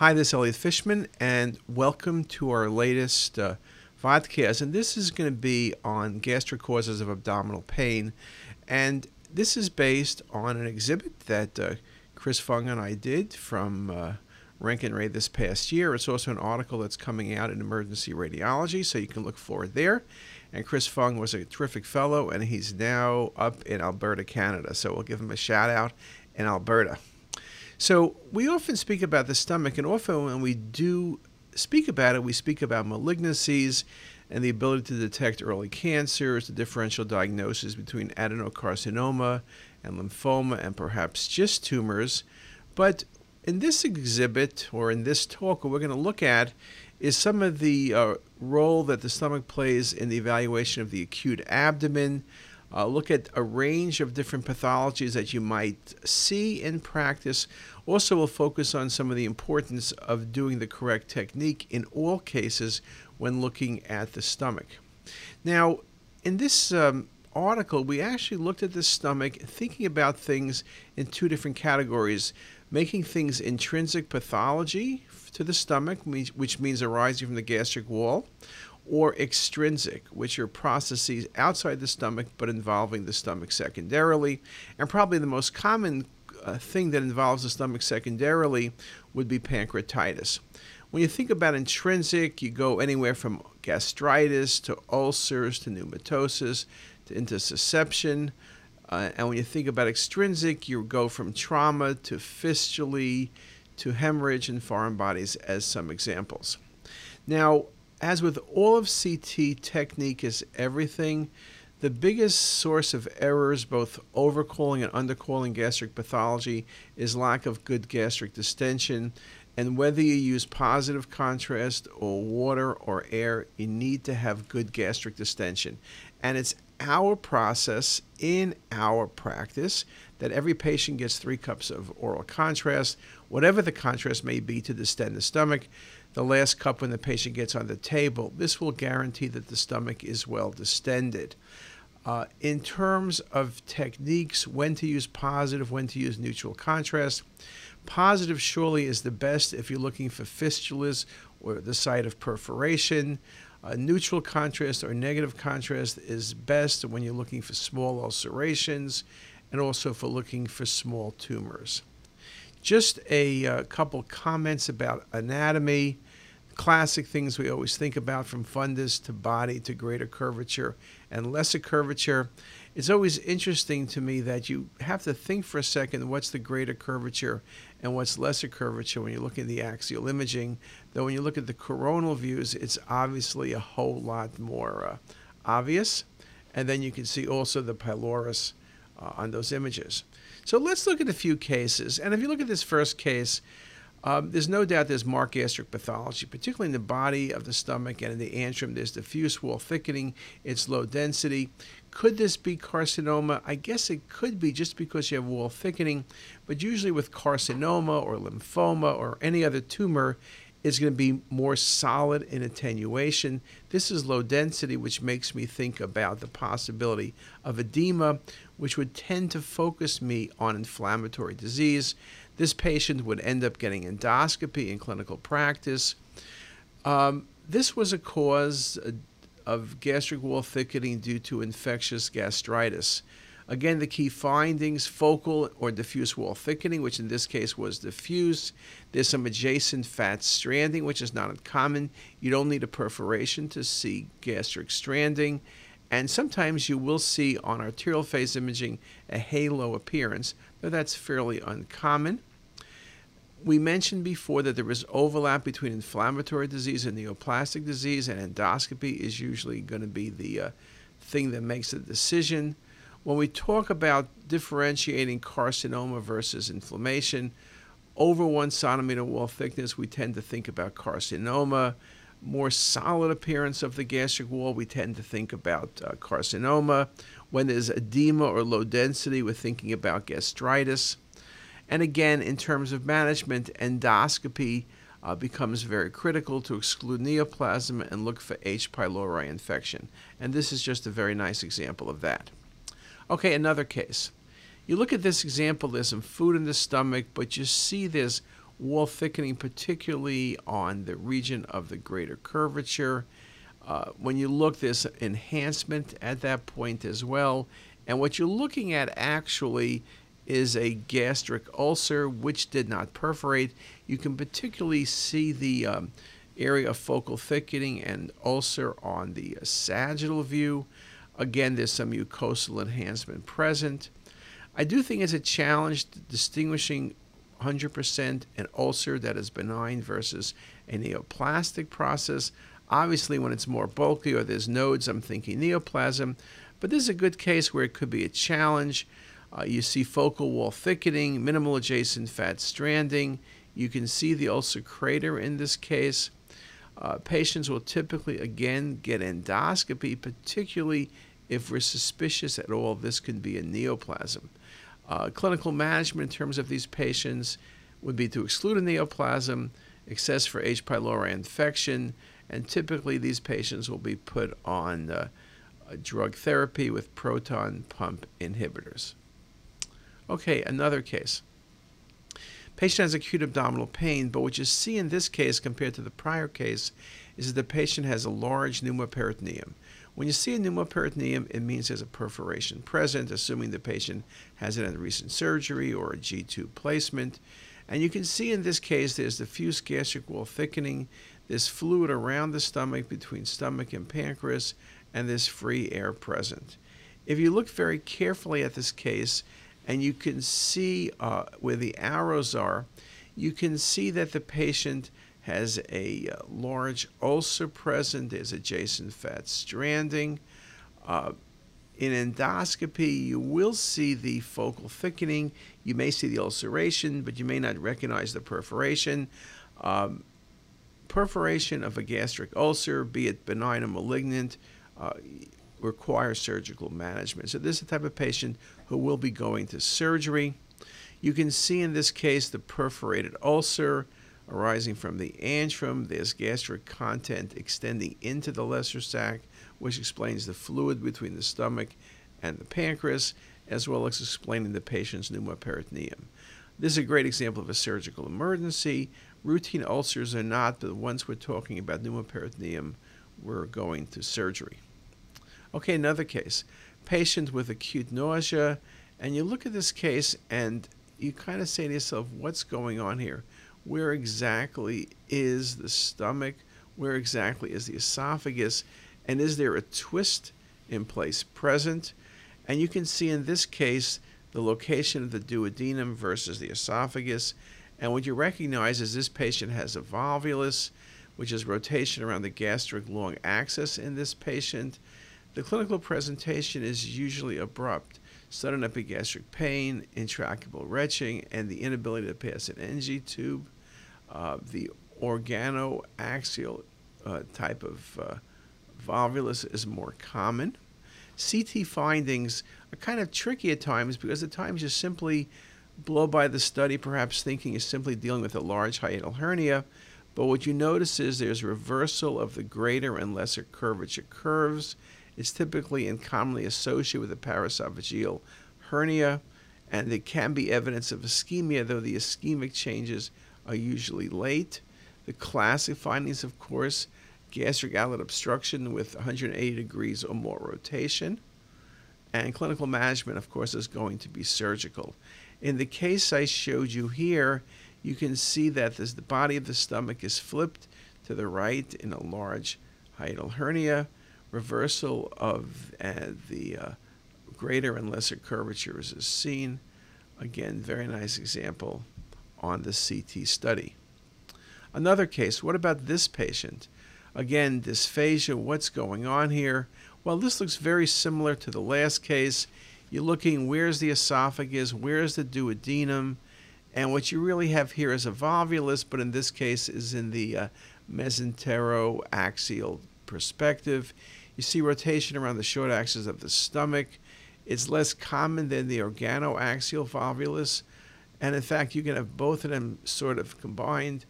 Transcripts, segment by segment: Hi, this is Elliot Fishman, and welcome to our latest vodcast. And this is going to be on gastric causes of abdominal pain. And this is based on an exhibit that Chris Fung and I did from Rankin-Ray this past year. It's also an article that's coming out in Emergency Radiology, so you can look forward there. And Chris Fung was a terrific fellow, and he's now up in Alberta, Canada. So we'll give him a shout-out in Alberta. So we often speak about the stomach, and often when we do speak about it, we speak about malignancies and the ability to detect early cancers, the differential diagnosis between adenocarcinoma and lymphoma and perhaps just tumors. But in this exhibit, or in this talk, what we're going to look at is some of the role that the stomach plays in the evaluation of the acute abdomen, look at a range of different pathologies that you might see in practice. Also, we'll focus on some of the importance of doing the correct technique in all cases when looking at the stomach. Now, in this article, we actually looked at the stomach, thinking about things in two different categories, making things intrinsic pathology to the stomach, which means arising from the gastric wall, or extrinsic, which are processes outside the stomach but involving the stomach secondarily. And probably the most common thing that involves the stomach secondarily would be pancreatitis. When you think about intrinsic, you go anywhere from gastritis to ulcers to pneumatosis to intussusception. And when you think about extrinsic, you go from trauma to fistulae to hemorrhage in foreign bodies as some examples. Now, as with all of CT, technique is everything. The biggest source of errors, both overcalling and undercalling gastric pathology, is lack of good gastric distension. And whether you use positive contrast or water or air, you need to have good gastric distension. And it's our process in our practice that every patient gets 3 cups of oral contrast, whatever the contrast may be, to distend the stomach. The last cup when the patient gets on the table, this will guarantee that the stomach is well distended. In terms of techniques, when to use positive, when to use neutral contrast, positive surely is the best if you're looking for fistulas or the site of perforation. Neutral contrast or negative contrast is best when you're looking for small ulcerations and also for looking for small tumors. Just a couple comments about anatomy, classic things we always think about, from fundus to body to greater curvature and lesser curvature. It's always interesting to me that you have to think for a second what's the greater curvature and what's lesser curvature when you look at the axial imaging, though when you look at the coronal views, it's obviously a whole lot more obvious. And then you can see also the pylorus on those images. So let's look at a few cases. And if you look at this first case, there's no doubt there's marked gastric pathology, particularly in the body of the stomach and in the antrum. There's diffuse wall thickening. It's low density. Could this be carcinoma? I guess it could be, just because you have wall thickening. But usually with carcinoma or lymphoma or any other tumor, it's going to be more solid in attenuation. This is low density, which makes me think about the possibility of edema, which would tend to focus me on inflammatory disease. This patient would end up getting endoscopy in clinical practice. This was a cause of gastric wall thickening due to infectious gastritis. Again, the key findings: focal or diffuse wall thickening, which in this case was diffuse. There's some adjacent fat stranding, which is not uncommon. You don't need a perforation to see gastric stranding. And sometimes you will see on arterial phase imaging a halo appearance, though that's fairly uncommon. We mentioned before that there is overlap between inflammatory disease and neoplastic disease, and endoscopy is usually going to be the thing that makes the decision. When we talk about differentiating carcinoma versus inflammation, over 1 centimeter wall thickness, we tend to think about carcinoma. More solid appearance of the gastric wall, we tend to think about carcinoma. When there's edema or low density, we're thinking about gastritis. And again, in terms of management, endoscopy becomes very critical to exclude neoplasm and look for H. pylori infection. And this is just a very nice example of that. Okay, another case. You look at this example, there's some food in the stomach, but you see there's wall thickening, particularly on the region of the greater curvature. When you look, there's enhancement at that point as well. And what you're looking at actually is a gastric ulcer which did not perforate. You can particularly see the area of focal thickening and ulcer on the sagittal view. Again, there's some mucosal enhancement present. I do think it's a challenge distinguishing 100% an ulcer that is benign versus a neoplastic process. Obviously, when it's more bulky or there's nodes, I'm thinking neoplasm. But this is a good case where it could be a challenge. You see focal wall thickening, minimal adjacent fat stranding. You can see the ulcer crater in this case. Patients will typically, again, get endoscopy, particularly if we're suspicious at all this could be a neoplasm. Clinical management in terms of these patients would be to exclude a neoplasm, assess for H. pylori infection, and typically these patients will be put on drug therapy with proton pump inhibitors. Okay, another case. Patient has acute abdominal pain, but what you see in this case compared to the prior case is that the patient has a large pneumoperitoneum. When you see a pneumoperitoneum, it means there's a perforation present, assuming the patient hasn't had a recent surgery or a G2 placement. And you can see in this case there's diffuse gastric wall thickening, there's fluid around the stomach between stomach and pancreas, and there's free air present. If you look very carefully at this case, and you can see where the arrows are, you can see that the patient has a large ulcer present. There's adjacent fat stranding. In endoscopy, you will see the focal thickening. You may see the ulceration, but you may not recognize the perforation. Perforation of a gastric ulcer, be it benign or malignant, require surgical management. So this is the type of patient who will be going to surgery. You can see in this case the perforated ulcer arising from the antrum. There's gastric content extending into the lesser sac, which explains the fluid between the stomach and the pancreas, as well as explaining the patient's pneumoperitoneum. This is a great example of a surgical emergency. Routine ulcers are not, but once we're talking about pneumoperitoneum, we're going to surgery. Okay, another case. Patient with acute nausea, and you look at this case and you kind of say to yourself, what's going on here? Where exactly is the stomach? Where exactly is the esophagus? And is there a twist in place present? And you can see in this case the location of the duodenum versus the esophagus. And what you recognize is this patient has a volvulus, which is rotation around the gastric long axis in this patient. The clinical presentation is usually abrupt. Sudden epigastric pain, intractable retching, and the inability to pass an NG tube. The organoaxial type of volvulus is more common. CT findings are kind of tricky at times because at times you simply blow by the study, perhaps thinking you're simply dealing with a large hiatal hernia. But what you notice is there's reversal of the greater and lesser curvature curves. It's typically and commonly associated with a parasophageal hernia, and there can be evidence of ischemia, though the ischemic changes are usually late. The classic findings, of course, gastric outlet obstruction with 180 degrees or more rotation, and clinical management, of course, is going to be surgical. In the case I showed you here, you can see that the body of the stomach is flipped to the right in a large hiatal hernia. Reversal of the greater and lesser curvatures is seen. Again, very nice example on the CT study. Another case, what about this patient? Again, dysphagia, what's going on here? Well, this looks very similar to the last case. You're looking, where's the esophagus, where's the duodenum? And what you really have here is a volvulus, but in this case is in the mesenteroaxial perspective. You see rotation around the short axis of the stomach. It's less common than the organoaxial volvulus, and in fact you can have both of them sort of combined.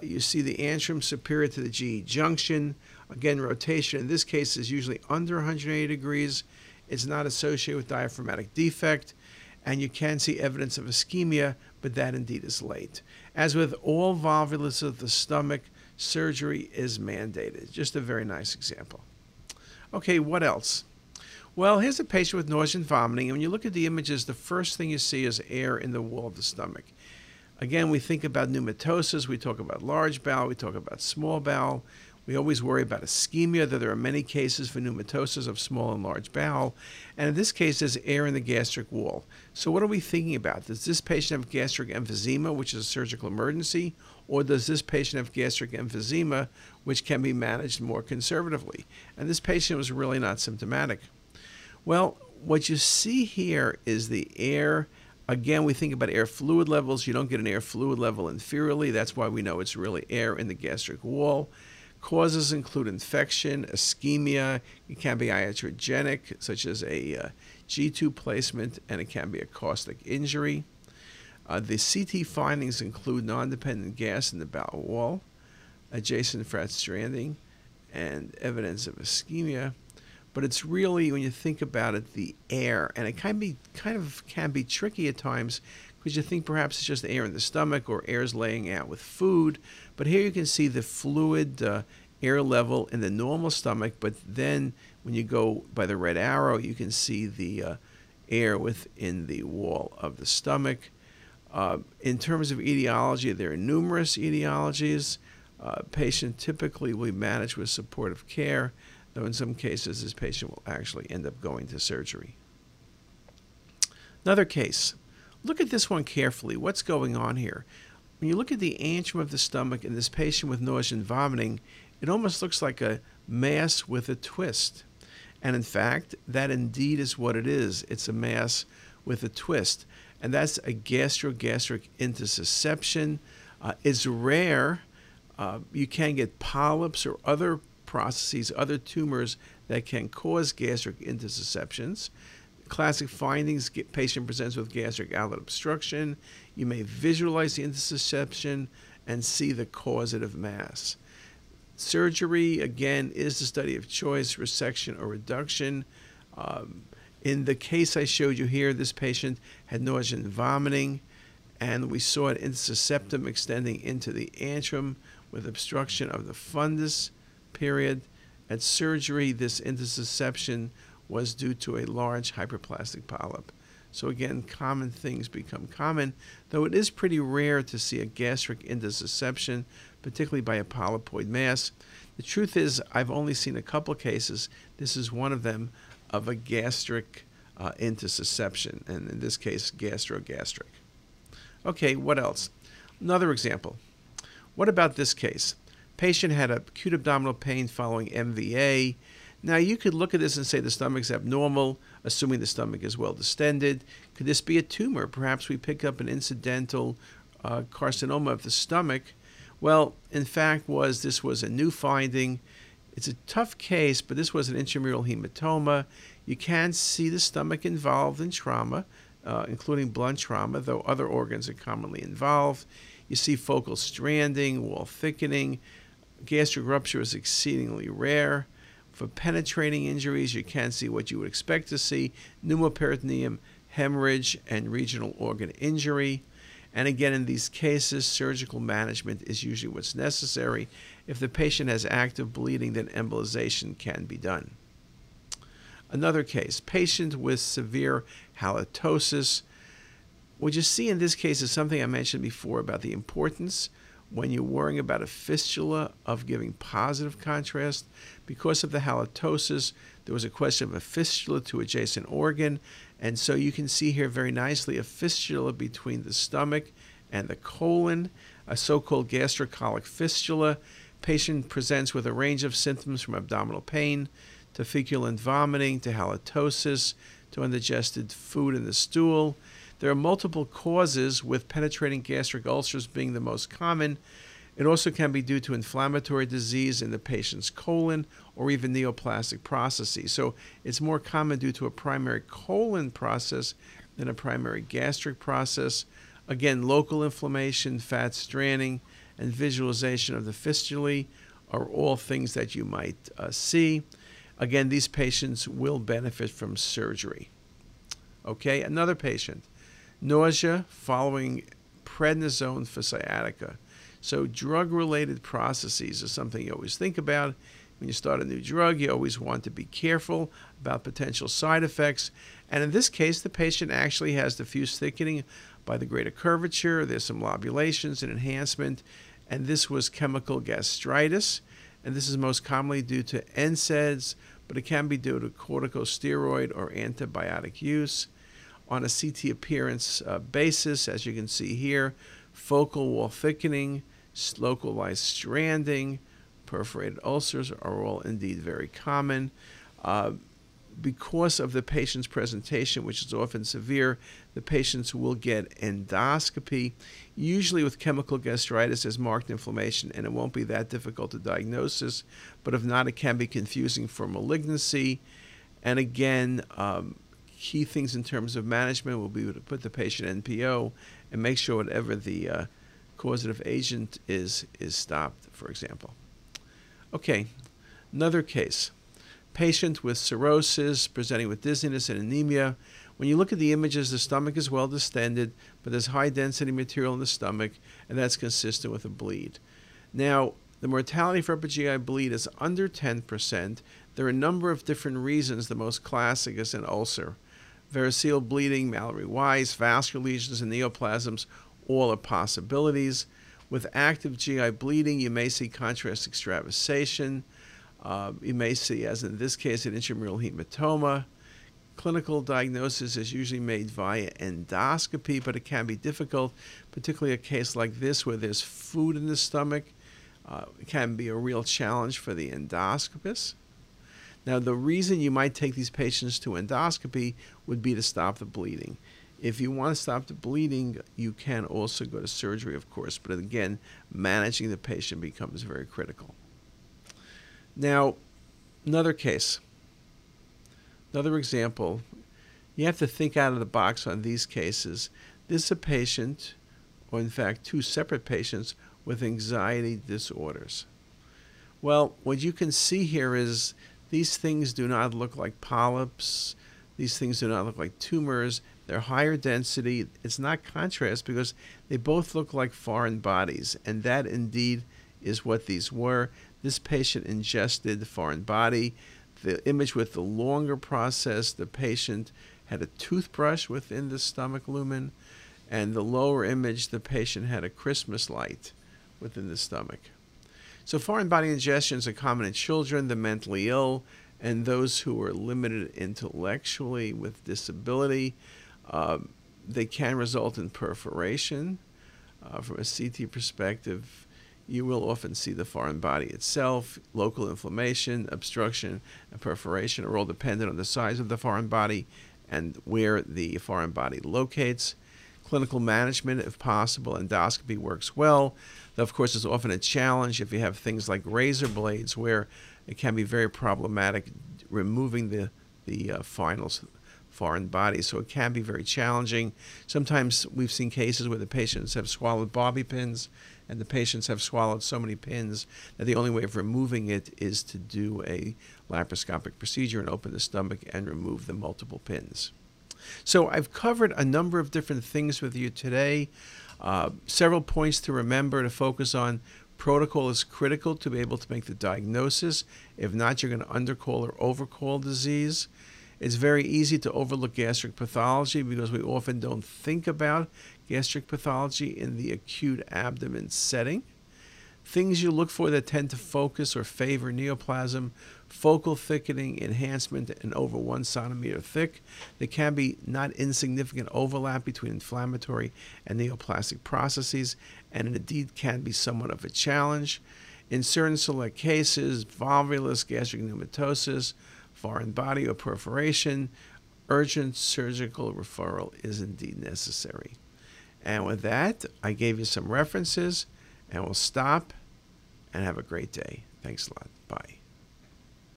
You see the antrum superior to the GE junction. Again, rotation in this case is usually under 180 degrees. It's not associated with diaphragmatic defect, and you can see evidence of ischemia, but that indeed is late. As with all volvulus of the stomach, surgery is mandated. Just a very nice example. Okay, what else? Well, here's a patient with nausea and vomiting. And when you look at the images, the first thing you see is air in the wall of the stomach. Again, we think about pneumatosis. We talk about large bowel. We talk about small bowel. We always worry about ischemia, though there are many cases for pneumatosis of small and large bowel. And in this case, there's air in the gastric wall. So what are we thinking about? Does this patient have gastric emphysema, which is a surgical emergency, or does this patient have gastric emphysema, which can be managed more conservatively? And this patient was really not symptomatic. Well, what you see here is the air. Again, we think about air fluid levels. You don't get an air fluid level inferiorly. That's why we know it's really air in the gastric wall. Causes include infection, ischemia. It can be iatrogenic, such as a G2 placement, and it can be a caustic injury. The CT findings include non-dependent gas in the bowel wall, adjacent fat stranding, and evidence of ischemia. But it's really, when you think about it, the air. And it can be tricky at times, because you think perhaps it's just air in the stomach or air's laying out with food. But here you can see the fluid air level in the normal stomach. But then when you go by the red arrow, you can see the air within the wall of the stomach. In terms of etiology, there are numerous etiologies. Patient typically will be managed with supportive care, though in some cases this patient will actually end up going to surgery. Another case. Look at this one carefully. What's going on here? When you look at the antrum of the stomach in this patient with nausea and vomiting, it almost looks like a mass with a twist. And in fact, that indeed is what it is. It's a mass with a twist. And that's a gastrogastric intussusception. It's rare. You can get polyps or other processes, other tumors that can cause gastric intussusceptions. Classic findings: patient presents with gastric outlet obstruction. You may visualize the intussusception and see the causative mass. Surgery, again, is the study of choice, resection or reduction. In the case I showed you here, this patient had nausea and vomiting, and we saw an intussusceptum extending into the antrum with obstruction of the fundus. Period. At surgery, this intussusception was due to a large hyperplastic polyp. So again, common things become common, though it is pretty rare to see a gastric intussusception, particularly by a polypoid mass. The truth is, I've only seen a couple cases. This is one of them, of a gastric intussusception, and in this case, gastrogastric. Okay, what else? Another example. What about this case? Patient had acute abdominal pain following MVA. Now, you could look at this and say the stomach's abnormal, assuming the stomach is well distended. Could this be a tumor? Perhaps we pick up an incidental carcinoma of the stomach. Well, in fact, this was a new finding. It's a tough case, but this was an intramural hematoma. You can see the stomach involved in trauma, including blunt trauma, though other organs are commonly involved. You see focal stranding, wall thickening. Gastric rupture is exceedingly rare. For penetrating injuries, you can see what you would expect to see: pneumoperitoneum hemorrhage and regional organ injury. And again, in these cases, surgical management is usually what's necessary. If the patient has active bleeding, then embolization can be done. Another case, patient with severe halitosis. What you see in this case is something I mentioned before about the importance when you're worrying about a fistula of giving positive contrast. Because of the halitosis, there was a question of a fistula to adjacent organ. And so you can see here very nicely a fistula between the stomach and the colon, a so-called gastrocolic fistula. Patient presents with a range of symptoms from abdominal pain to feculent vomiting to halitosis to undigested food in the stool. There are multiple causes, with penetrating gastric ulcers being the most common. It also can be due to inflammatory disease in the patient's colon or even neoplastic processes. So it's more common due to a primary colon process than a primary gastric process. Again, local inflammation, fat stranding, and visualization of the fistulae are all things that you might see. Again, these patients will benefit from surgery. Okay, another patient. Nausea following prednisone for sciatica. So drug-related processes are something you always think about. When you start a new drug, you always want to be careful about potential side effects. And in this case, the patient actually has diffuse thickening by the greater curvature. There's some lobulations and enhancement. And this was chemical gastritis. And this is most commonly due to NSAIDs, but it can be due to corticosteroid or antibiotic use. On a CT appearance basis, as you can see here, focal wall thickening, localized stranding, perforated ulcers are all indeed very common. Because of the patient's presentation, which is often severe, the patients will get endoscopy. Usually with chemical gastritis, there's marked inflammation, and it won't be that difficult to diagnose. But if not, it can be confusing for malignancy. And again, key things in terms of management will be to put the patient in NPO and make sure whatever the causative agent is stopped, for example. Okay, another case. Patient with cirrhosis, presenting with dizziness and anemia. When you look at the images, the stomach is well distended, but there's high density material in the stomach, and that's consistent with a bleed. Now, the mortality for upper GI bleed is under 10%. There are a number of different reasons. The most classic is an ulcer. Variceal bleeding, Mallory-Weiss, vascular lesions, and neoplasms all are possibilities. With active GI bleeding, you may see contrast extravasation. You may see, as in this case, an intramural hematoma. Clinical diagnosis is usually made via endoscopy, but it can be difficult, particularly a case like this where there's food in the stomach. It can be a real challenge for the endoscopist. Now, the reason you might take these patients to endoscopy would be to stop the bleeding. If you want to stop the bleeding, you can also go to surgery, of course, but again, managing the patient becomes very critical. Now, another case, another example. You have to think out of the box on these cases. This is a patient, or in fact, two separate patients with anxiety disorders. Well, what you can see here is these things do not look like polyps. These things do not look like tumors. They're higher density. It's not contrast because they both look like foreign bodies, and that indeed is what these were. This patient ingested the foreign body. The image with the longer process, the patient had a toothbrush within the stomach lumen. And the lower image, the patient had a Christmas light within the stomach. So foreign body ingestions are common in children, the mentally ill, and those who are limited intellectually with disability. They can result in perforation. From a CT perspective, you will often see the foreign body itself. Local inflammation, obstruction, and perforation are all dependent on the size of the foreign body and where the foreign body locates. Clinical management, if possible, endoscopy works well. Though, of course, it's often a challenge if you have things like razor blades where it can be very problematic removing the final foreign body. So it can be very challenging. Sometimes we've seen cases where the patients have swallowed bobby pins, and the patients have swallowed so many pins that the only way of removing it is to do a laparoscopic procedure and open the stomach and remove the multiple pins. So I've covered a number of different things with you today. Several points to remember to focus on. Protocol is critical to be able to make the diagnosis. If not, you're going to undercall or overcall disease. It's very easy to overlook gastric pathology because we often don't think about gastric pathology in the acute abdomen setting. Things you look for that tend to focus or favor neoplasm, focal thickening, enhancement, and over 1 centimeter thick. There can be not insignificant overlap between inflammatory and neoplastic processes, and it indeed can be somewhat of a challenge. In certain select cases, volvulus gastric pneumatosis, foreign body or perforation, urgent surgical referral is indeed necessary. And with that, I gave you some references, and we'll stop and have a great day. Thanks a lot. Bye.